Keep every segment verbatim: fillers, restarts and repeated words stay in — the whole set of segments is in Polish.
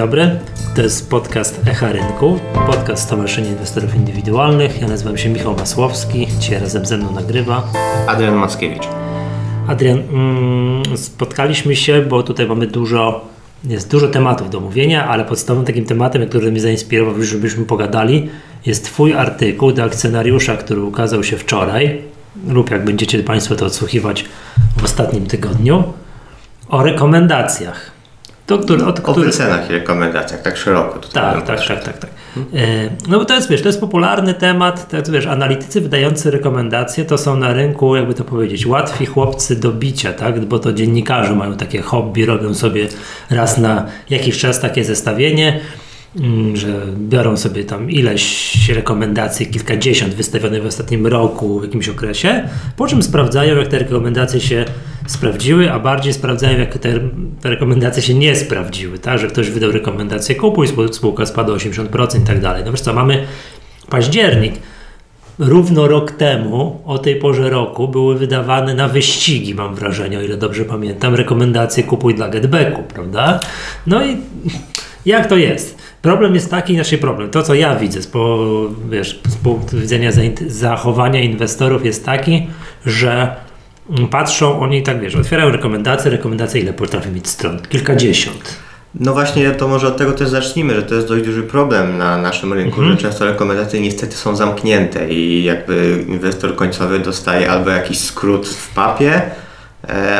dobry, to jest podcast Echa Rynku, podcast Stowarzyszenia Inwestorów Indywidualnych. Ja nazywam się Michał Masłowski, dzisiaj razem ze mną nagrywa Adrian Mackiewicz. Adrian, mm, spotkaliśmy się, bo tutaj mamy dużo, jest dużo tematów do omówienia, ale podstawowym takim tematem, który mnie zainspirował, żebyśmy pogadali, jest Twój artykuł do akcjonariusza, który ukazał się wczoraj lub jak będziecie Państwo to odsłuchiwać w ostatnim tygodniu, o rekomendacjach. To, który, od o których... wycenach i rekomendacjach, tak szeroko. Tutaj tak, tak, tak, tak, tak. Hmm? No bo to jest, wiesz, to jest popularny temat, tak, wiesz, analitycy wydający rekomendacje to są na rynku, jakby to powiedzieć, łatwi chłopcy do bicia, tak, bo to dziennikarze mają takie hobby, robią sobie raz na jakiś czas takie zestawienie, że biorą sobie tam ileś rekomendacji, kilkadziesiąt wystawionych w ostatnim roku, w jakimś okresie, po czym sprawdzają, jak te rekomendacje się sprawdziły, a bardziej sprawdzają, jak te, te rekomendacje się nie sprawdziły, tak, że ktoś wydał rekomendację kupuj, spółka spadła osiemdziesiąt procent i tak dalej. No wiesz co, mamy październik, równo rok temu, o tej porze roku były wydawane na wyścigi, mam wrażenie, o ile dobrze pamiętam, rekomendacje kupuj dla getbacku, prawda? No i jak to jest? Problem jest taki, znaczy problem, to co ja widzę z, po, wiesz, z punktu widzenia zachowania inwestorów jest taki, że patrzą oni tak, wiesz, otwierają rekomendacje, rekomendacje ile potrafi mieć stron? Kilkadziesiąt. No właśnie, to może od tego też zacznijmy, że to jest dość duży problem na naszym rynku, mhm. że często rekomendacje niestety są zamknięte i jakby inwestor końcowy dostaje albo jakiś skrót w papie,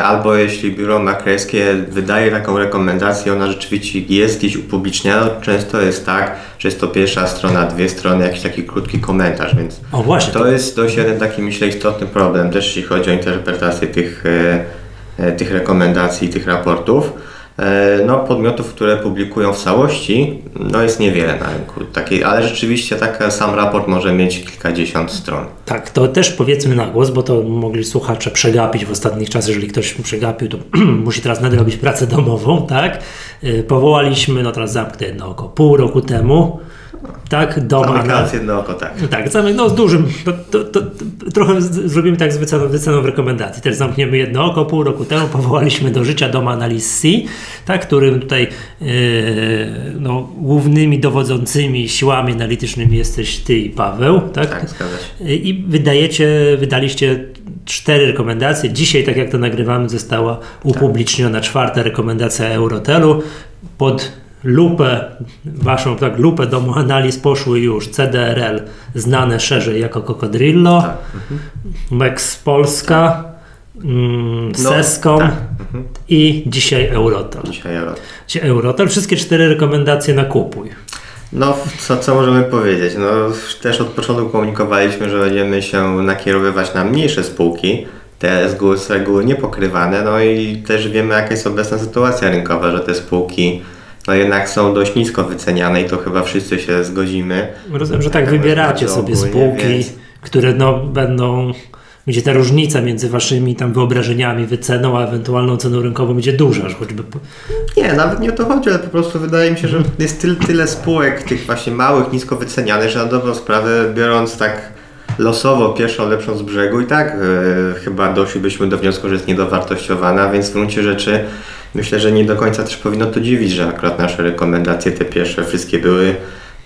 albo jeśli biuro maklerskie wydaje taką rekomendację, ona rzeczywiście jest gdzieś upubliczniana, często jest tak, że jest to pierwsza strona, dwie strony, jakiś taki krótki komentarz, więc o, właśnie, to, to jest dość jeden taki, myślę, istotny problem, też jeśli chodzi o interpretację tych, tych rekomendacji, tych raportów. No, podmiotów, które publikują w całości, no jest niewiele na rynku takiej, ale rzeczywiście tak sam raport może mieć kilkadziesiąt stron. Tak, to też powiedzmy na głos, bo to mogli słuchacze przegapić w ostatnich czasach, jeżeli ktoś przegapił, to musi teraz nadrobić pracę domową, tak? Yy, powołaliśmy, no teraz zamknę jedno oko, pół roku temu, tak? Dom Analizy. Jedno oko, tak. Tak, no z dużym, to, to, to, to, trochę z, zrobimy tak z wyceną, wyceną w rekomendacji. Też zamkniemy jedno oko, pół roku temu powołaliśmy do życia Dom Analizy, tak, którym tutaj yy, no, głównymi dowodzącymi siłami analitycznymi jesteś Ty i Paweł, tak? Tak, zgadza się. I wydajecie, wydaliście cztery rekomendacje. Dzisiaj, tak jak to nagrywamy, została upubliczniona tak. czwarta rekomendacja Eurotelu pod lupę, waszą tak, lupę domu analiz poszły już C D R L, znane szerzej jako Coccodrillo, tak. mhm. M E X Polska, tak. mm, no, Sescom tak. mhm. i dzisiaj Eurotel. Dzisiaj Eurotel. Dzisiaj Eurotel. Wszystkie cztery rekomendacje na kupuj. No, co, co możemy powiedzieć? No, też od początku komunikowaliśmy, że będziemy się nakierowywać na mniejsze spółki, te z reguły niepokrywane, no i też wiemy, jaka jest obecna sytuacja rynkowa, że te spółki no jednak są dość nisko wyceniane i to chyba wszyscy się zgodzimy. Rozumiem, że tak, tak wybieracie sobie ogólnie, spółki, więc... które no będą, gdzie ta różnica między waszymi tam wyobrażeniami, wyceną, a ewentualną ceną rynkową będzie duża, że choćby... Nie, nawet nie o to chodzi, ale po prostu wydaje mi się, że jest tyle, tyle spółek tych właśnie małych, nisko wycenianych, że na dobrą sprawę biorąc tak losowo pierwszą, lepszą z brzegu i tak yy, chyba doszlibyśmy do wniosku, że jest niedowartościowana, więc w gruncie rzeczy myślę, że nie do końca też powinno to dziwić, że akurat nasze rekomendacje, te pierwsze wszystkie były,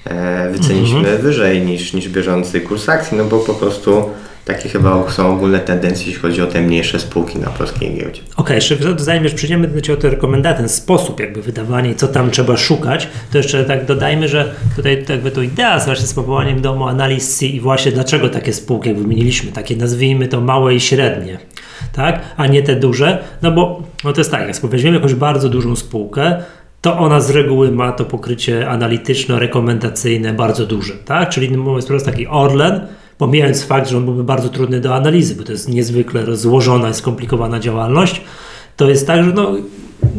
e, wyceniliśmy mhm. wyżej niż, niż bieżący kurs akcji, no bo po prostu takie chyba są ogólne tendencje, jeśli chodzi o te mniejsze spółki na polskiej giełdzie. Okej, okay, zanim już przyjdziemy do tej rekomendacji, ten sposób jakby wydawania i co tam trzeba szukać, to jeszcze tak dodajmy, że tutaj jakby to idea właśnie z powołaniem domu analizy i właśnie dlaczego takie spółki, jak wymieniliśmy, takie nazwijmy to małe i średnie, tak, a nie te duże, no bo no to jest tak, jak weźmiemy jakąś bardzo dużą spółkę, to ona z reguły ma to pokrycie analityczno-rekomendacyjne bardzo duże, tak, czyli mówiąc po prostu taki Orlen, pomijając fakt, że on byłby bardzo trudny do analizy, bo to jest niezwykle rozłożona i skomplikowana działalność, to jest tak, że no,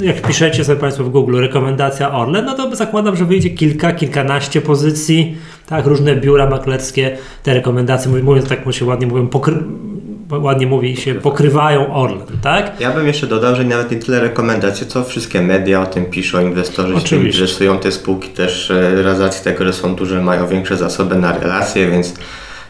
jak piszecie sobie Państwo w Google rekomendacja Orlen, no to zakładam, że wyjdzie kilka, kilkanaście pozycji, tak, różne biura maklerskie, te rekomendacje, mówiąc tak, się ładnie mówią, pokry- ładnie mówi się, pokrywają Orlen, tak? Ja bym jeszcze dodał, że nawet nie tyle rekomendacje, co wszystkie media o tym piszą, inwestorzy się interesują, te spółki też z racji tego, że są duże, mają większe zasoby na relacje, więc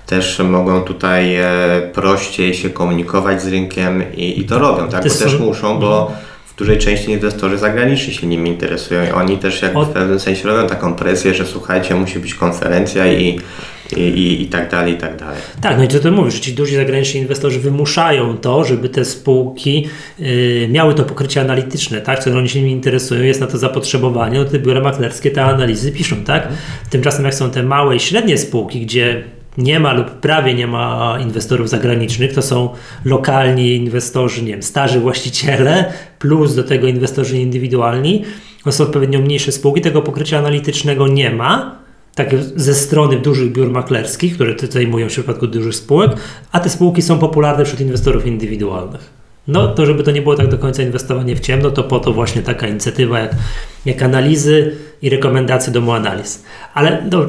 też mogą tutaj e, prościej się komunikować z rynkiem i, i to robią, tak? Bo też muszą, bo w w dużej części inwestorzy zagraniczni się nimi interesują. Oni też jakby w pewnym sensie robią taką presję, że słuchajcie, musi być konferencja i, i, i, i tak dalej, i tak dalej. Tak, no i co ty mówisz, ci duzi zagraniczni inwestorzy wymuszają to, żeby te spółki y, miały to pokrycie analityczne, tak? Co oni się nimi interesują, jest na to zapotrzebowanie, no te biura maklerskie te analizy piszą, tak? Tymczasem jak są te małe i średnie spółki, gdzie nie ma lub prawie nie ma inwestorów zagranicznych, to są lokalni inwestorzy, nie wiem, starzy właściciele plus do tego inwestorzy indywidualni, to są odpowiednio mniejsze spółki, tego pokrycia analitycznego nie ma, tak ze strony dużych biur maklerskich, które zajmują się w przypadku dużych spółek, a te spółki są popularne wśród inwestorów indywidualnych. No to żeby to nie było tak do końca inwestowanie w ciemno, to po to właśnie taka inicjatywa jak, jak analizy i rekomendacje Domu Analiz. Ale do,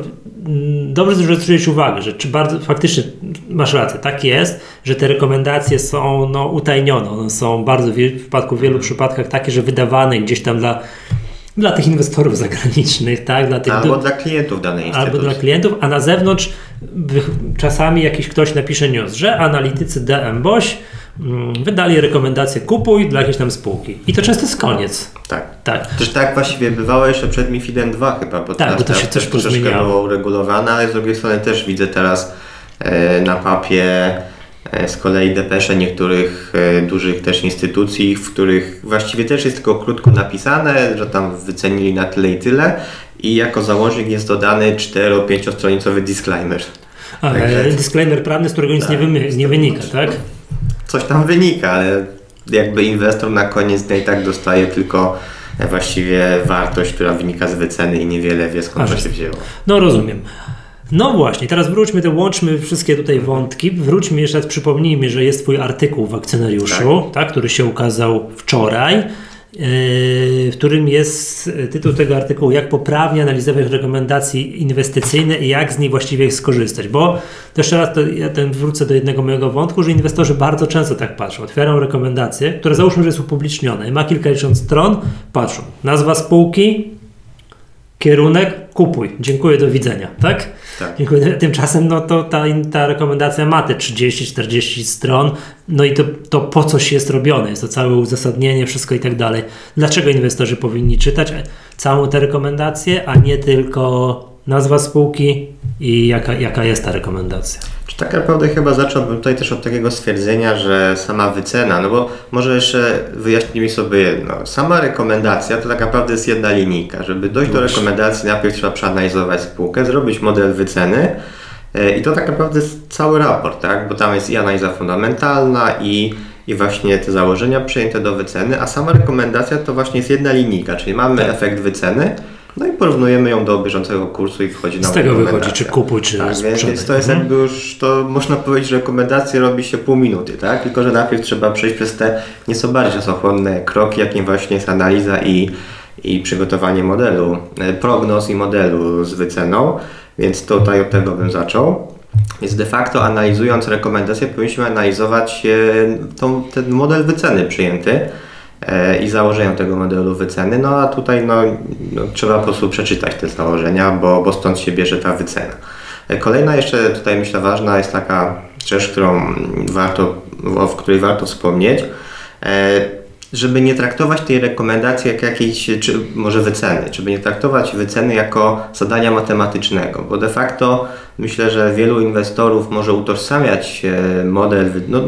dobrze zwrócić uwagę, że czy bardzo, faktycznie masz rację, tak jest, że te rekomendacje są no, utajnione, one są bardzo w, przypadku, w wielu przypadkach takie, że wydawane gdzieś tam dla Dla tych inwestorów zagranicznych, tak? Dla tych albo do... dla klientów danej instytucji. Albo dla klientów, a na zewnątrz czasami jakiś ktoś napisze news, że analitycy D M B OŚ wydali rekomendację kupuj dla jakiejś tam spółki. I to często jest koniec. Tak. tak. Też tak właściwie bywało jeszcze przed MiFIDem dwa chyba, bo tak, bo to się też troszkę było uregulowane, ale z drugiej strony też widzę teraz e, na papie z kolei depesze niektórych e, dużych też instytucji, w których właściwie też jest tylko krótko napisane, że tam wycenili na tyle i tyle i jako załącznik jest dodany cztero-pięciostronicowy disclaimer. A, Także, disclaimer prawny, z którego nic tak, nie, wymy- nie wynika, to, tak? Coś tam wynika, ale jakby inwestor na koniec dnia i tak dostaje tylko właściwie wartość, która wynika z wyceny i niewiele wie skąd to się wzięło. No rozumiem. No właśnie, teraz wróćmy, to łączmy wszystkie tutaj wątki, wróćmy jeszcze raz, przypomnijmy, że jest twój artykuł w Akcjonariuszu, tak. Tak, który się ukazał wczoraj, yy, w którym jest tytuł tego artykułu, jak poprawnie analizować rekomendacje inwestycyjne i jak z niej właściwie skorzystać, bo jeszcze raz to, ja ten wrócę do jednego mojego wątku, że inwestorzy bardzo często tak patrzą, otwierają rekomendacje, które załóżmy, że jest upublicznione, ma kilkadziesiąt stron, patrzą, nazwa spółki, kierunek, kupuj, dziękuję, do widzenia, tak? Tak. Dziękuję. Tymczasem no to ta, ta rekomendacja ma te trzydzieści czterdzieści stron, no i to, to po coś jest robione, jest to całe uzasadnienie, wszystko i tak dalej. Dlaczego inwestorzy powinni czytać całą tę rekomendację, a nie tylko nazwa spółki i jaka, jaka jest ta rekomendacja? Czy tak naprawdę chyba zacząłbym tutaj też od takiego stwierdzenia, że sama wycena, no bo może jeszcze wyjaśnijmy sobie jedno. Sama rekomendacja to tak naprawdę jest jedna linijka. Żeby dojść do rekomendacji, najpierw trzeba przeanalizować spółkę, zrobić model wyceny i to tak naprawdę jest cały raport, tak? Bo tam jest i analiza fundamentalna i, i właśnie te założenia przyjęte do wyceny, a sama rekomendacja to właśnie jest jedna linijka, czyli mamy tak. efekt wyceny. No i porównujemy ją do bieżącego kursu i wchodzi na rekomendację. Z tego wychodzi, czy kupuj, czy tak, sprzedaż. Więc to jest jakby już, to można powiedzieć, że rekomendacje robi się pół minuty, tak? Tylko że najpierw trzeba przejść przez te nieco bardziej czasochłonne kroki, jakim właśnie jest analiza i, i przygotowanie modelu, prognoz i modelu z wyceną, więc tutaj od tego bym zaczął. Więc de facto analizując rekomendacje powinniśmy analizować tą, ten model wyceny przyjęty i założenia tego modelu wyceny, no a tutaj no, no, trzeba po prostu przeczytać te założenia, bo, bo stąd się bierze ta wycena. Kolejna jeszcze tutaj myślę ważna jest taka rzecz, którą warto, o której warto wspomnieć, żeby nie traktować tej rekomendacji jak jakiejś, czy może wyceny, żeby nie traktować wyceny jako zadania matematycznego, bo de facto myślę, że wielu inwestorów może utożsamiać model no,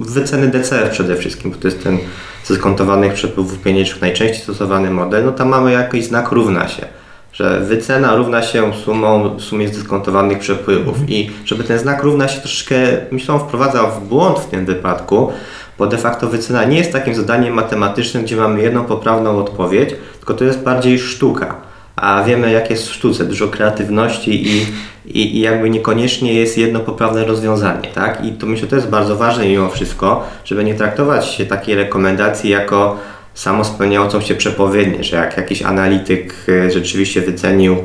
wyceny D C F przede wszystkim, bo to jest ten zdyskontowanych przepływów pieniężnych najczęściej stosowany model, no tam mamy jakiś znak równa się, że wycena równa się sumą, sumie zdyskontowanych przepływów i żeby ten znak równa się troszeczkę, myślę, wprowadzał w błąd w tym wypadku, bo de facto wycena nie jest takim zadaniem matematycznym, gdzie mamy jedną poprawną odpowiedź, tylko to jest bardziej sztuka, a wiemy jak jest w sztuce, dużo kreatywności i, i, i jakby niekoniecznie jest jedno poprawne rozwiązanie, tak? I to myślę, że to jest bardzo ważne mimo wszystko, żeby nie traktować się takiej rekomendacji jako samospełniającą się przepowiednię, że jak jakiś analityk rzeczywiście wycenił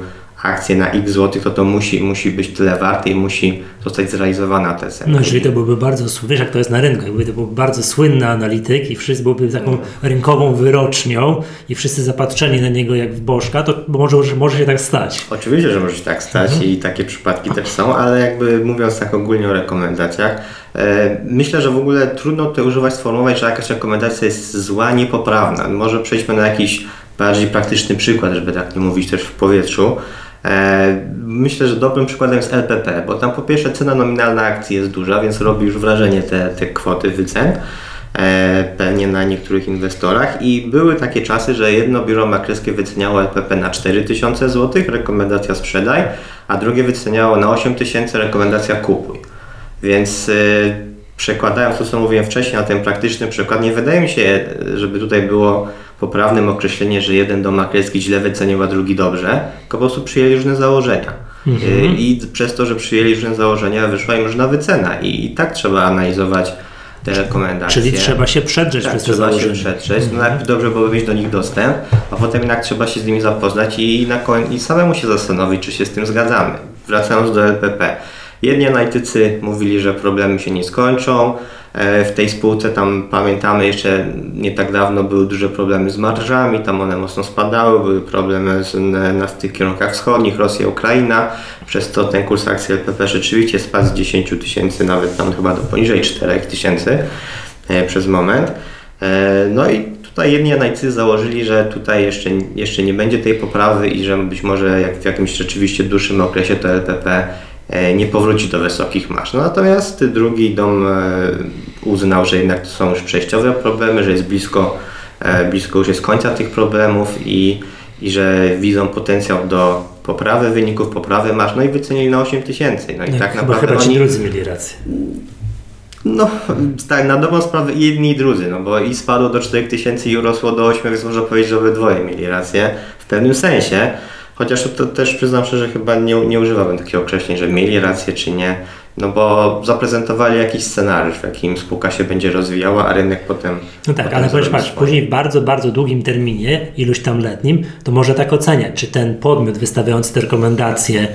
akcję na x złotych, to to musi, musi być tyle warte i musi zostać zrealizowana ta cena. No jeżeli to byłby bardzo, wiesz jak to jest na rynku, jakby to byłby bardzo słynny analityk i wszyscy byłby taką rynkową wyrocznią i wszyscy zapatrzeni na niego jak w bożka, to może, może się tak stać. Oczywiście, że może się tak stać mhm. i takie przypadki też są, ale jakby mówiąc tak ogólnie o rekomendacjach, e, myślę, że w ogóle trudno tutaj używać sformułowań, że jakaś rekomendacja jest zła, niepoprawna. Może przejdźmy na jakiś bardziej praktyczny przykład, żeby tak nie mówić też w powietrzu. Myślę, że dobrym przykładem jest L P P, bo tam po pierwsze cena nominalna akcji jest duża, więc robi już wrażenie te, te kwoty wycen, pewnie na niektórych inwestorach i były takie czasy, że jedno biuro maklerskie wyceniało L P P na cztery tysiące złotych, rekomendacja sprzedaj, a drugie wyceniało na osiem tysięcy, rekomendacja kupuj. Więc przekładając to, co mówiłem wcześniej, na ten praktyczny przykład, nie wydaje mi się, żeby tutaj było poprawnym określenie, że jeden dom maklerski źle wycenił, a drugi dobrze, tylko po prostu przyjęli różne założenia. Mhm. I przez to, że przyjęli różne założenia, wyszła im różna wycena i, i tak trzeba analizować te rekomendacje. Czyli trzeba się przedrzeć tak, przez te założenia. Trzeba się przedrzeć, no najpierw dobrze byłoby mieć do nich dostęp, a potem jednak trzeba się z nimi zapoznać i, na koń- i samemu się zastanowić, czy się z tym zgadzamy. Wracając do L P P. Jedni analitycy mówili, że problemy się nie skończą. W tej spółce tam pamiętamy jeszcze nie tak dawno były duże problemy z marżami, tam one mocno spadały, były problemy z, na tych kierunkach wschodnich, Rosja, Ukraina, przez to ten kurs akcji L P P rzeczywiście spadł z dziesięć tysięcy nawet tam chyba do poniżej cztery tysiące przez moment. No i tutaj jedni analitycy założyli, że tutaj jeszcze, jeszcze nie będzie tej poprawy i że być może jak w jakimś rzeczywiście dłuższym okresie to L P P nie powróci do wysokich marż. No natomiast drugi dom uznał, że jednak to są już przejściowe problemy, że jest blisko, blisko już jest końca tych problemów i, i że widzą potencjał do poprawy wyników, poprawy marż, no i wycenili na osiem tysięcy. No i no, tak chyba, naprawdę chyba ci oni... drudzy mieli rację. No tak, na dobrą sprawę i jedni i drudzy, no bo i spadło do czterech tysięcy i urosło do ośmiu, więc można powiedzieć, że obydwoje mieli rację w pewnym sensie. Chociaż to też przyznam szczerze, że chyba nie, nie używałbym takiego określeń, że mieli rację czy nie, no bo zaprezentowali jakiś scenariusz, w jakim spółka się będzie rozwijała, a rynek potem... No tak, potem ale powiesz, patrz, później w bardzo, bardzo długim terminie, iluś tam letnim, to może tak oceniać, czy ten podmiot wystawiający te rekomendacje,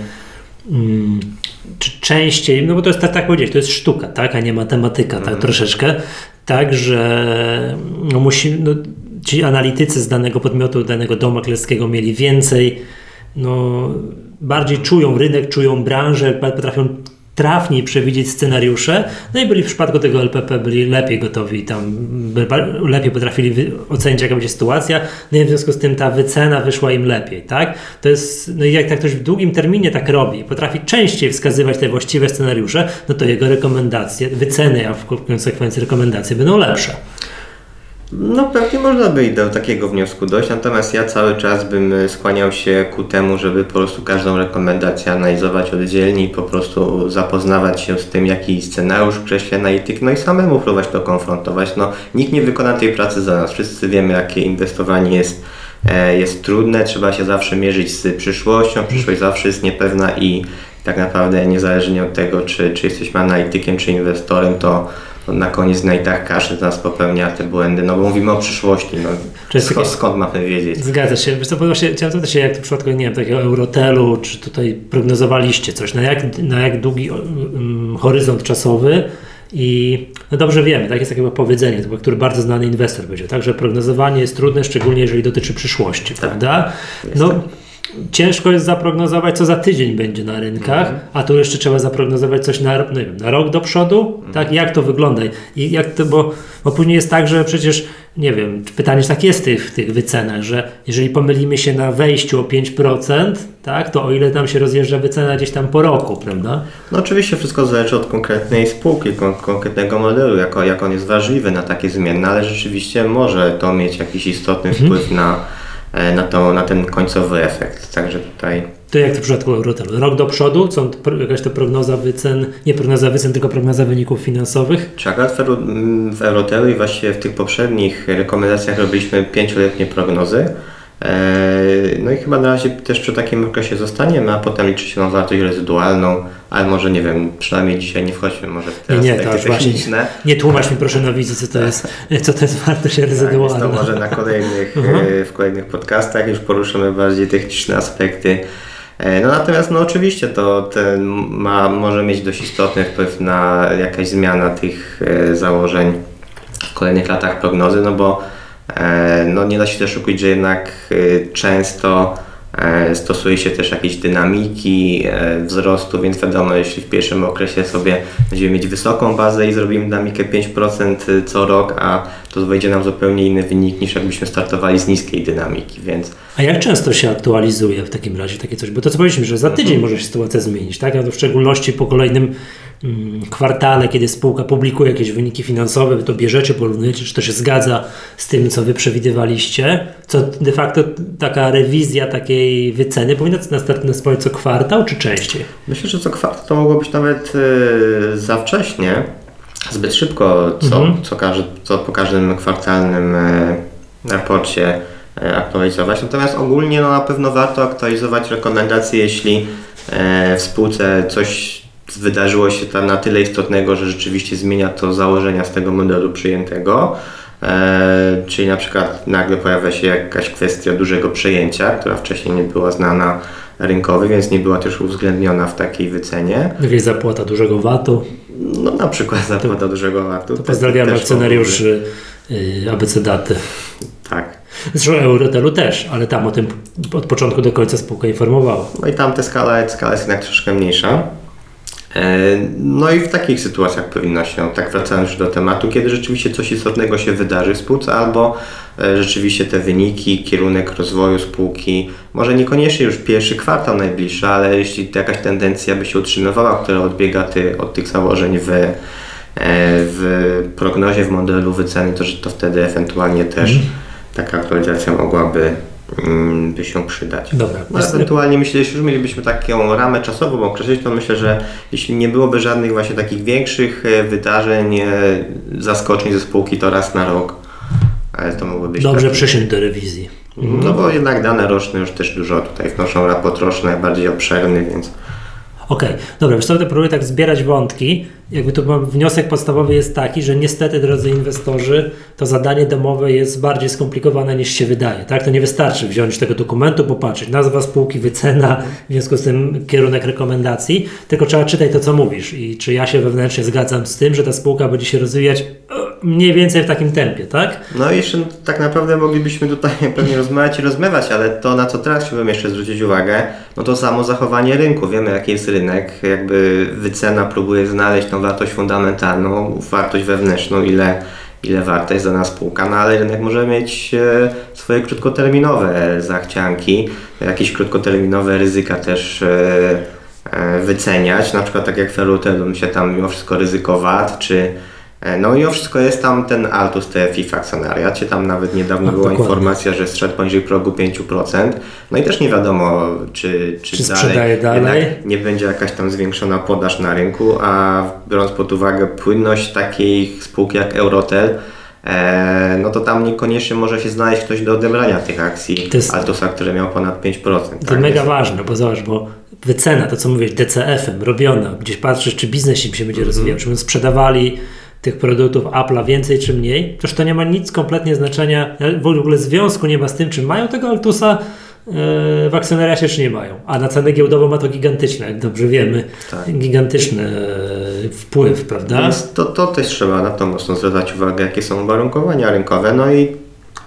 hmm, czy częściej, no bo to jest tak, tak powiedzieć, to jest sztuka, tak, a nie matematyka, tak mm. troszeczkę, tak, że no musi, no, ci analitycy z danego podmiotu, danego domu maklerskiego mieli więcej, no, bardziej czują rynek, czują branżę, potrafią trafniej przewidzieć scenariusze, no i byli w przypadku tego L P P byli lepiej gotowi, tam lepiej potrafili ocenić, jaka będzie sytuacja, no i w związku z tym ta wycena wyszła im lepiej, tak? To jest, no i jak tak ktoś w długim terminie tak robi, potrafi częściej wskazywać te właściwe scenariusze, no to jego rekomendacje, wyceny, a w konsekwencji rekomendacje będą lepsze. No pewnie można by do takiego wniosku dojść, natomiast ja cały czas bym skłaniał się ku temu, żeby po prostu każdą rekomendację analizować oddzielnie i po prostu zapoznawać się z tym, jaki scenariusz kreśli analityk, no i samemu próbować to konfrontować. No, nikt nie wykona tej pracy za nas, wszyscy wiemy, jakie inwestowanie jest, jest trudne, trzeba się zawsze mierzyć z przyszłością, przyszłość zawsze jest niepewna i tak naprawdę niezależnie od tego, czy, czy jesteśmy analitykiem, czy inwestorem, to na koniec no i tak każdy z nas popełnia te błędy, no bo mówimy o przyszłości, no skąd, skąd mamy wiedzieć? Zgadza się, wiesz co, właśnie chciałem zapytać się, jak w przypadku, nie wiem, takiego Eurotelu, czy tutaj prognozowaliście coś, na jak, na jak długi um, horyzont czasowy i no dobrze wiemy, tak jest takie powiedzenie, które bardzo znany inwestor powiedział, tak, że prognozowanie jest trudne, szczególnie jeżeli dotyczy przyszłości, tak. Prawda? No, ciężko jest zaprognozować, co za tydzień będzie na rynkach, mm. a tu jeszcze trzeba zaprognozować coś na, no wiem, na rok do przodu, mm. tak? Jak to wygląda? I jak to, bo, bo później jest tak, że przecież, nie wiem, pytanie tak jest w tych, tych wycenach, że jeżeli pomylimy się na wejściu o pięć procent, tak, to o ile tam się rozjeżdża wycena gdzieś tam po roku, prawda? No oczywiście wszystko zależy od konkretnej spółki, kon- konkretnego modelu, jako, jak on jest wrażliwy na takie zmiany, ale rzeczywiście może to mieć jakiś istotny mm. wpływ na Na, to, na ten końcowy efekt, także tutaj... To jak w przypadku Eurotelu? Rok do przodu? Są jakaś to prognoza wycen, nie prognoza wycen, tylko prognoza wyników finansowych? Czy akurat w Eurotelu i właśnie w tych poprzednich rekomendacjach robiliśmy pięcioletnie prognozy, no i chyba na razie też przy takim okresie zostaniemy, a potem liczy się na wartość rezydualną, ale może nie wiem, przynajmniej dzisiaj nie wchodźmy może w te nie, aspekty nie, to techniczne. Właśnie, nie tłumacz mi proszę na widzę, co to jest, co to jest wartość rezydualna. Tak, to może na kolejnych, w kolejnych podcastach już poruszymy bardziej techniczne aspekty No natomiast no oczywiście to ten ma, może mieć dość istotny wpływ na jakaś zmiana tych założeń w kolejnych latach prognozy, no bo no nie da się też ukryć, że jednak często stosuje się też jakieś dynamiki wzrostu, więc wiadomo, jeśli w pierwszym okresie sobie będziemy mieć wysoką bazę i zrobimy dynamikę pięć procent co rok, a to wyjdzie nam zupełnie inny wynik niż jakbyśmy startowali z niskiej dynamiki, więc... A jak często się aktualizuje w takim razie takie coś? Bo to co powiedzieliśmy, że za tydzień może się sytuacja zmienić, tak? A w szczególności po kolejnym mm, kwartale, kiedy spółka publikuje jakieś wyniki finansowe, wy to bierzecie, porównujecie, czy to się zgadza z tym, co wy przewidywaliście, co de facto taka rewizja takiej wyceny powinna nastąpić co kwartał, czy częściej? Myślę, że co kwartał to mogło być nawet yy, za wcześnie. Zbyt szybko, co, mhm. co, każdy, co po każdym kwartalnym e, raporcie e, aktualizować. Natomiast ogólnie no, na pewno warto aktualizować rekomendacje, jeśli e, w spółce coś wydarzyło się tam na tyle istotnego, że rzeczywiście zmienia to założenia z tego modelu przyjętego. E, czyli na przykład nagle pojawia się jakaś kwestia dużego przejęcia, która wcześniej nie była znana rynkowi, więc nie była też uwzględniona w takiej wycenie. Jakaś zapłata dużego vatu. No na przykład zapłata to, dużego vatu. To pozdrawiamy akcjonariuszy yy, A B C Daty. Tak. Zresztą Eurotelu też, ale tam o tym od początku do końca spółka informowała. No i tam ta skala, skala jest jednak troszkę mniejsza. Yy, no i w takich sytuacjach powinno się, tak wracając już do tematu, kiedy rzeczywiście coś istotnego się wydarzy w spółce albo rzeczywiście te wyniki, kierunek rozwoju spółki, może niekoniecznie już pierwszy kwartał najbliższy, ale jeśli jakaś tendencja by się utrzymywała, która odbiega ty, od tych założeń w, w prognozie, w modelu wyceny, to, to wtedy ewentualnie też taka aktualizacja mogłaby by się przydać. Dobra, no, ewentualnie myślę, jeśli już mielibyśmy taką ramę czasową określić, to myślę, że jeśli nie byłoby żadnych właśnie takich większych wydarzeń, zaskoczeń ze spółki, to raz na rok. Ale to mogłoby być dobrze taki... przysiąść do rewizji. No bo jednak dane roczne już też dużo tutaj wnoszą, raport roczny najbardziej obszerny, więc... Okej, okay. Dobra, wiesz co, to próbuję tak zbierać wątki. Jakby to wniosek podstawowy jest taki, że niestety, drodzy inwestorzy, to zadanie domowe jest bardziej skomplikowane niż się wydaje, tak? To nie wystarczy wziąć tego dokumentu, popatrzeć, nazwa spółki, wycena, w związku z tym kierunek rekomendacji, tylko trzeba czytać to, co mówisz i czy ja się wewnętrznie zgadzam z tym, że ta spółka będzie się rozwijać mniej więcej w takim tempie, tak? No i jeszcze tak naprawdę moglibyśmy tutaj pewnie rozmawiać i rozmawiać, ale to, na co teraz chciałbym jeszcze zwrócić uwagę, no to samo zachowanie rynku. Wiemy, jaki jest rynek, jakby wycena próbuje znaleźć tą wartość fundamentalną, wartość wewnętrzną, ile, ile warta jest dana spółka, no ale rynek może mieć swoje krótkoterminowe zachcianki, jakieś krótkoterminowe ryzyka też wyceniać, na przykład tak jak w Eurotelu się tam mimo wszystko ryzyko V A T, czy no mimo wszystko jest tam ten Altus T F I w akcjonariacie, tam nawet niedawno no, była dokładnie. informacja, że zszedł poniżej progu pięć procent, no i też nie wiadomo czy, czy, czy dalej, dalej. nie będzie jakaś tam zwiększona podaż na rynku, a biorąc pod uwagę płynność takich spółek jak Eurotel, e, no to tam niekoniecznie może się znaleźć ktoś do odebrania tych akcji jest, Altusa, który miał ponad pięć procent. To tak, mega jest ważne, bo zobacz, bo wycena, to co mówisz, D C F-em robiona, gdzieś patrzysz czy biznes im się będzie mm-hmm. rozwijał, czy my sprzedawali tych produktów Apple'a więcej czy mniej, toż to nie ma nic kompletnie znaczenia, w ogóle związku nie ma z tym, czy mają tego Altusa yy, w akcjonariacie, czy nie mają. A na cenę giełdową ma to gigantyczne, jak dobrze wiemy, tak. gigantyczny yy, wpływ, prawda? Więc to, to też trzeba na to mocno zwracać uwagę, jakie są uwarunkowania rynkowe, no i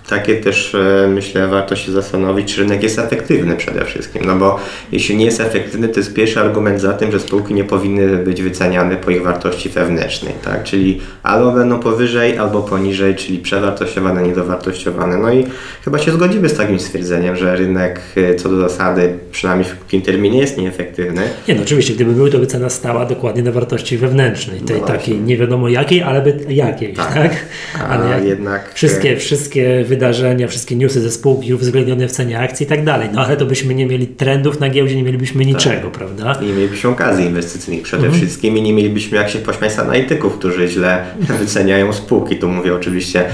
takie też myślę warto się zastanowić, czy rynek jest efektywny przede wszystkim, no bo jeśli nie jest efektywny, to jest pierwszy argument za tym, że spółki nie powinny być wyceniane po ich wartości wewnętrznej, tak, czyli albo będą powyżej, albo poniżej, czyli przewartościowane, niedowartościowane, no i chyba się zgodzimy z takim stwierdzeniem, że rynek co do zasady, przynajmniej w krótkim terminie jest nieefektywny. Nie, no oczywiście, gdyby była to wycena stała dokładnie na wartości wewnętrznej, tej no takiej nie wiadomo jakiej, ale by jakiejś, tak, tak? ale jak jednak wszystkie, wszystkie wydarzenia wydarzenia, wszystkie newsy ze spółki uwzględnione w cenie akcji i tak dalej. No ale to byśmy nie mieli trendów na giełdzie, nie mielibyśmy niczego, tak. prawda? Nie mielibyśmy okazji inwestycyjnych przede mm. wszystkim i nie mielibyśmy jak się pośmiać z analityków, którzy źle wyceniają spółki. Tu mówię oczywiście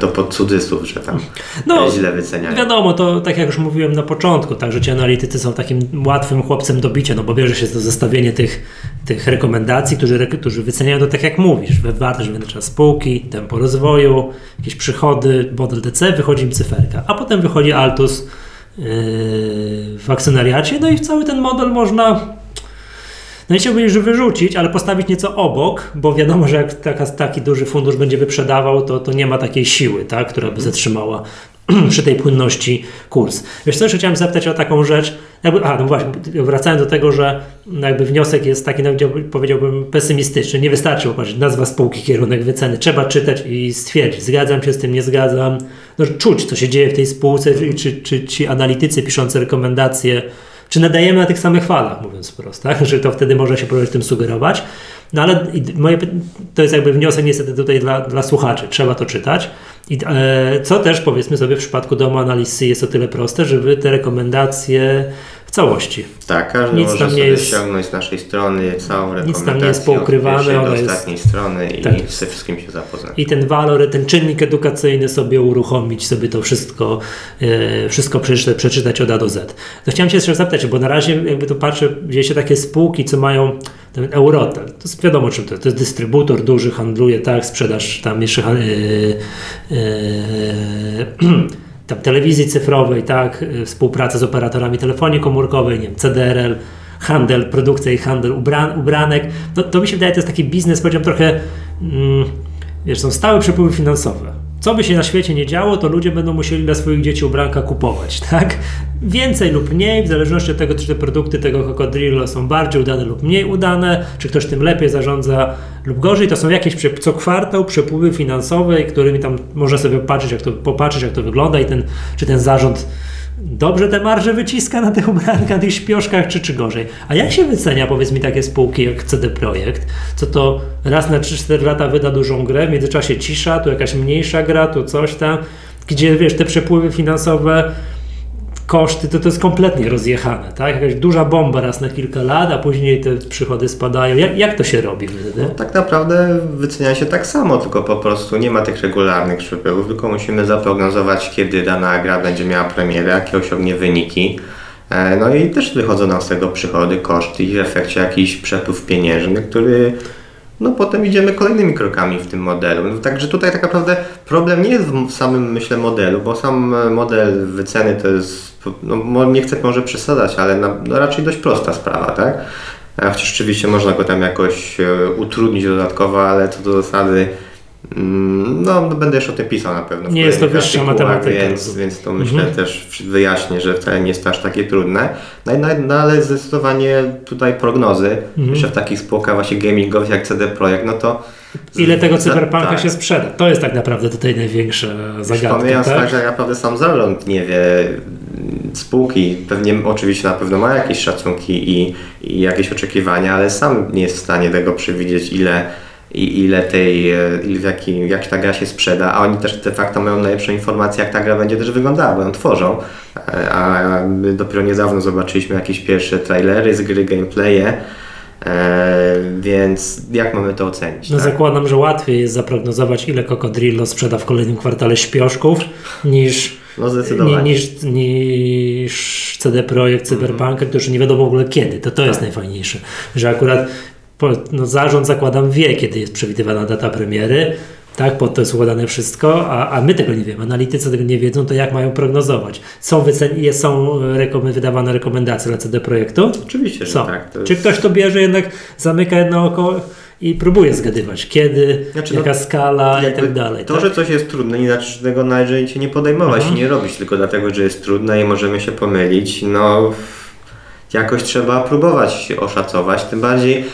to pod cudzysłów, że tam no, źle wyceniają. Wiadomo, to tak jak już mówiłem na początku, także ci analitycy są takim łatwym chłopcem do bicia, no bo bierze się to zestawienie tych, tych rekomendacji, którzy, którzy wyceniają to tak jak mówisz, wartość wewnętrzna spółki, tempo rozwoju, jakieś przychody, model D C, wychodzi im cyferka, a potem wychodzi Altus w akcjonariacie. No i cały ten model można, no nie chciałbym już wyrzucić, ale postawić nieco obok, bo wiadomo, że jak taka, taki duży fundusz będzie wyprzedawał, to, to nie ma takiej siły, tak, która by zatrzymała przy tej płynności kurs. Wiesz co, jeszcze chciałem zapytać o taką rzecz, jakby, aha, no właśnie, wracając do tego, że jakby wniosek jest taki, powiedziałbym, pesymistyczny, nie wystarczy popatrzeć, nazwa spółki, kierunek wyceny, trzeba czytać i stwierdzić, zgadzam się z tym, nie zgadzam, no, czuć, co się dzieje w tej spółce, czy, czy, czy ci analitycy piszący rekomendacje, czy nadajemy na tych samych falach, mówiąc wprost, tak? Że to wtedy można się próbować tym sugerować, no ale moje, to jest jakby wniosek niestety tutaj dla, dla słuchaczy, trzeba to czytać. I, e, co też powiedzmy sobie w przypadku Domu Analizy jest o tyle proste, że wy te rekomendacje w całości. Tak, każdy nic może sobie jest, ściągnąć z naszej strony całą rekomendację. Nic tam nie jest poukrywane. Od do ostatniej jest, strony i tak, ze wszystkim się zapoznać. I ten walor, ten czynnik edukacyjny sobie uruchomić, sobie to wszystko, e, wszystko przeczytać, przeczytać od A do Z. To chciałem cię jeszcze zapytać, bo na razie jakby to patrzę, gdzieś się takie spółki, co mają ten Eurotel, to jest wiadomo czym to jest, to jest dystrybutor duży, handluje, tak, sprzedaż tam jeszcze yy, yy, tam telewizji cyfrowej, tak, współpraca z operatorami telefonii komórkowej, nie wiem, C D R L, handel, produkcja i handel ubran, ubranek, no, to mi się wydaje, to jest taki biznes, powiedziałem trochę, mm, wiesz, są stałe przepływy finansowe. Co by się na świecie nie działo, to ludzie będą musieli dla swoich dzieci ubranka kupować, tak? Więcej lub mniej, w zależności od tego, czy te produkty tego Coccodrillo są bardziej udane lub mniej udane, czy ktoś tym lepiej zarządza lub gorzej, to są jakieś co kwartał przepływy finansowe, którymi tam można sobie popatrzeć, jak to, popatrzeć, jak to wygląda i ten, czy ten zarząd dobrze te marże wyciska na tych ubrankach, na tych śpioszkach, czy, czy gorzej. A jak się wycenia, powiedz mi, takie spółki jak C D Projekt, co to raz na trzy cztery lata wyda dużą grę, w międzyczasie cisza, tu jakaś mniejsza gra, tu coś tam, gdzie wiesz, te przepływy finansowe, koszty, to, to jest kompletnie rozjechane, tak? Jakaś duża bomba raz na kilka lat, a później te przychody spadają. Jak, jak to się robi wtedy? No, tak naprawdę wycenia się tak samo, tylko po prostu nie ma tych regularnych przepływów, tylko musimy zaprognozować, kiedy dana gra będzie miała premierę, jakie osiągnie wyniki. No i też wychodzą nam z tego przychody, koszty i w efekcie jakiś przepływ pieniężny, który no potem idziemy kolejnymi krokami w tym modelu. No, także tutaj tak naprawdę problem nie jest w samym, myślę, modelu, bo sam model wyceny to jest, no nie chcę może przesadzać, ale na, no, raczej dość prosta sprawa, tak? Chociaż oczywiście można go tam jakoś utrudnić dodatkowo, ale co do zasady, no będę jeszcze o tym pisał na pewno. Nie jest to wyższa matematyka. Więc, więc to myślę mhm. też wyjaśnię, że wcale nie jest aż takie trudne. No, no, no ale zdecydowanie tutaj prognozy, mhm. jeszcze w takich spółkach właśnie gamingowych jak C D Projekt, no to ile tego cyberpunka tak. się sprzeda? To jest tak naprawdę tutaj największa zagadka. Pomijając tak, że naprawdę sam zarząd nie wie, spółki pewnie oczywiście na pewno ma jakieś szacunki i, i jakieś oczekiwania, ale sam nie jest w stanie tego przewidzieć, ile i ile tej, ile w jaki, jak ta gra się sprzeda, a oni też de facto mają najlepsze informacje, jak ta gra będzie też wyglądała, bo ją tworzą, a my dopiero niedawno zobaczyliśmy jakieś pierwsze trailery z gry, gameplaye, więc jak mamy to ocenić? No tak? Zakładam, że łatwiej jest zaprognozować, ile Coccodrillo sprzeda w kolejnym kwartale śpioszków, niż No zdecydowanie. Niż, niż C D Projekt, Cyberpunk, mm-hmm. to już nie wiadomo w ogóle kiedy, to to jest tak. najfajniejsze, że akurat no zarząd, zakładam, wie, kiedy jest przewidywana data premiery, tak, po to jest układane wszystko, a, a my tego nie wiemy, analitycy tego nie wiedzą, to jak mają prognozować? Są, wycen- są rekom- wydawane rekomendacje dla C D Projektu? Oczywiście, że są. Tak. Jest... Czy ktoś to bierze, jednak zamyka jedno oko i próbuje zgadywać, kiedy, znaczy, jaka no, skala i tak dalej. To, tak? że coś jest trudne, nie znaczy, że tego należy się nie podejmować i nie robić, tylko dlatego, że jest trudne i możemy się pomylić, no... Jakoś trzeba próbować oszacować, tym bardziej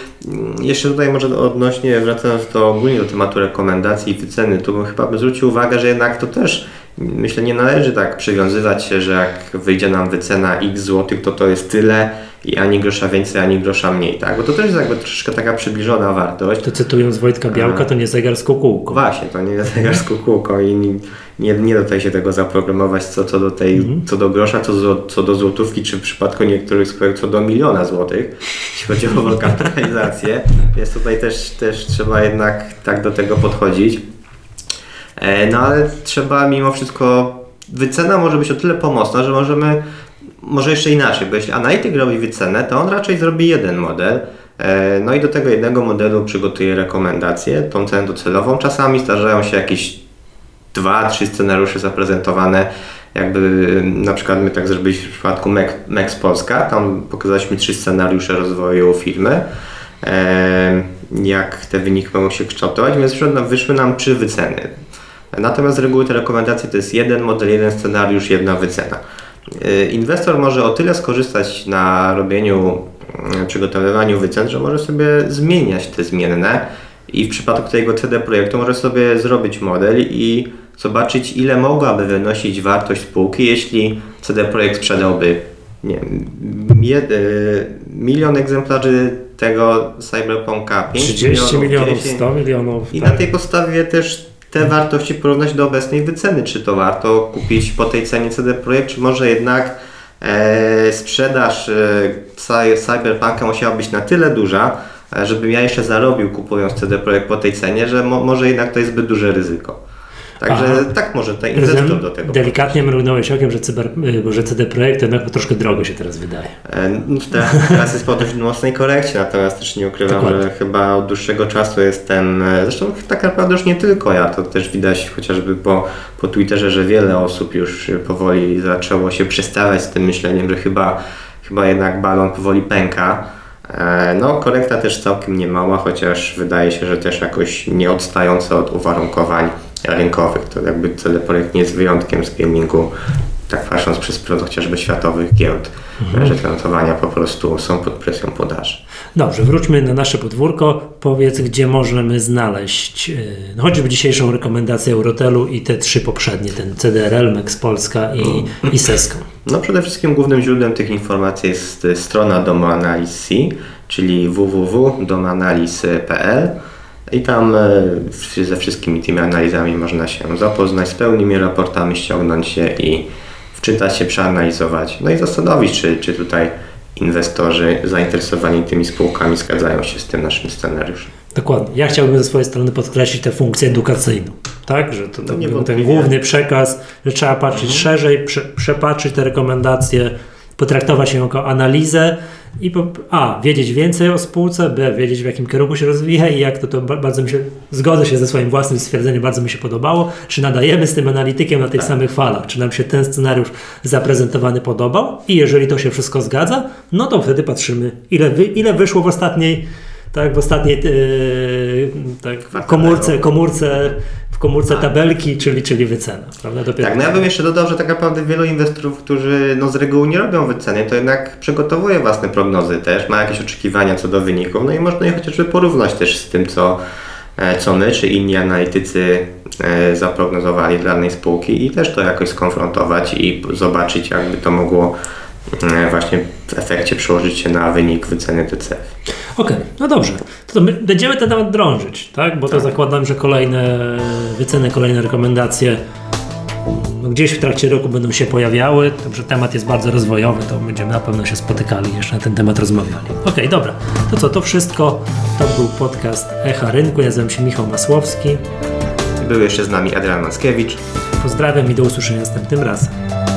jeszcze tutaj może odnośnie, wracając do ogólnie do tematu rekomendacji i wyceny, tu bym chyba bym zwrócił uwagę, że jednak to też myślę nie należy tak przywiązywać się, że jak wyjdzie nam wycena x złotych, to to jest tyle i ani grosza więcej, ani grosza mniej, tak? Bo to też jest jakby troszeczkę taka przybliżona wartość. To cytując Wojtka Białka, to nie zegar z kukułką. Właśnie, to nie zegar z kukułką i nie, nie, nie da tutaj się tego zaprogramować co, co, do, tej, mm-hmm. co do grosza, co, zło, co do złotówki, czy w przypadku niektórych spółek co do miliona złotych, jeśli chodzi o kapitalizację, więc tutaj też, też trzeba jednak tak do tego podchodzić. E, no ale trzeba mimo wszystko, wycena może być o tyle pomocna, że możemy może jeszcze inaczej, bo jeśli analityk robi wycenę, to on raczej zrobi jeden model, no i do tego jednego modelu przygotuje rekomendacje, tą cenę docelową. Czasami zdarzają się jakieś dwa, trzy scenariusze zaprezentowane jakby na przykład my tak zrobiliśmy w przypadku M E X Polska, tam pokazaliśmy trzy scenariusze rozwoju firmy, jak te wyniki mogą się kształtować, więc wyszły nam trzy wyceny. Natomiast z reguły te rekomendacje to jest jeden model, jeden scenariusz, jedna wycena. Inwestor może o tyle skorzystać na robieniu, przygotowywaniu wycen, że może sobie zmieniać te zmienne i w przypadku tego C D projektu może sobie zrobić model i zobaczyć, ile mogłaby wynosić wartość spółki, jeśli C D projekt sprzedałby nie wiem, jed, milion egzemplarzy tego Cyberpunka, pięć trzydzieści milionów, sto milionów. I tak. Na tej podstawie też te wartości porównać do obecnej wyceny, czy to warto kupić po tej cenie C D Projekt, czy może jednak e, sprzedaż e, Cyberpunka musiała być na tyle duża, e, żebym ja jeszcze zarobił kupując C D Projekt po tej cenie, że mo, może jednak to jest zbyt duże ryzyko. Także Aha. tak może tutaj inwestor do tego. Delikatnie mrugnąłeś okiem, że, cyber, że C D Projekt jednak troszkę drogo się teraz wydaje. E, no, teraz, teraz jest po dość mocnej korekcie, natomiast też nie ukrywam, Dokładnie. że chyba od dłuższego czasu jestem, zresztą tak naprawdę już nie tylko ja, to też widać chociażby po, po Twitterze, że wiele osób już powoli zaczęło się przestawiać z tym myśleniem, że chyba, chyba jednak balon powoli pęka. E, no korekta też całkiem niemała, chociaż wydaje się, że też jakoś nieodstająca od uwarunkowań rynkowych. To jakby C D Projekt nie jest wyjątkiem z gamingu, tak patrząc przez pryzmat chociażby światowych giełd, mhm. że finansowania po prostu są pod presją podaży. Dobrze, wróćmy na nasze podwórko. Powiedz, gdzie możemy znaleźć no, choćby dzisiejszą rekomendację Eurotelu i te trzy poprzednie, ten C D R L, M E X Polska i, mhm. i Sescom. No przede wszystkim głównym źródłem tych informacji jest strona Dom Analizy, czyli w w w kropka domanalizy kropka p l. I tam ze wszystkimi tymi analizami można się zapoznać, z pełnymi raportami ściągnąć się i wczytać się, przeanalizować. No i zastanowić, czy, czy tutaj inwestorzy zainteresowani tymi spółkami zgadzają się z tym naszym scenariuszem. Dokładnie. Ja chciałbym ze swojej strony podkreślić tę funkcję edukacyjną. Tak, że to, to no, był ten główny przekaz, że trzeba patrzeć mhm. szerzej, prze, przepatrzyć te rekomendacje, potraktować ją jako analizę i po, a, wiedzieć więcej o spółce, b, wiedzieć w jakim kierunku się rozwija i jak to, to bardzo mi się, zgodzę się ze swoim własnym stwierdzeniem, bardzo mi się podobało, czy nadajemy z tym analitykiem na tych tak. samych falach, czy nam się ten scenariusz zaprezentowany podobał i jeżeli to się wszystko zgadza, no to wtedy patrzymy, ile, wy, ile wyszło w ostatniej, tak, w ostatniej yy, tak, komórce, komórce w komórce tabelki, czyli, czyli wycena. Prawda? Dopiero tak, no ja bym jeszcze dodał, że tak naprawdę wielu inwestorów, którzy no z reguły nie robią wyceny, to jednak przygotowuje własne prognozy też, ma jakieś oczekiwania co do wyników, no i można je chociażby porównać też z tym, co, co my czy inni analitycy zaprognozowali dla danej spółki i też to jakoś skonfrontować i zobaczyć, jakby to mogło właśnie w efekcie przełożyć się na wynik wyceny D C F. Okej, okay, no dobrze. To, to my będziemy ten temat drążyć, tak? Bo tak. to zakładam, że kolejne wyceny, kolejne rekomendacje no gdzieś w trakcie roku będą się pojawiały. Także temat jest bardzo rozwojowy, to będziemy na pewno się spotykali, jeszcze na ten temat rozmawiali. Okej, okay, dobra. To co, to wszystko. To był podcast Echa Rynku. Ja nazywam się Michał Masłowski. Był jeszcze z nami Adrian Mackiewicz. Pozdrawiam i do usłyszenia następnym razem.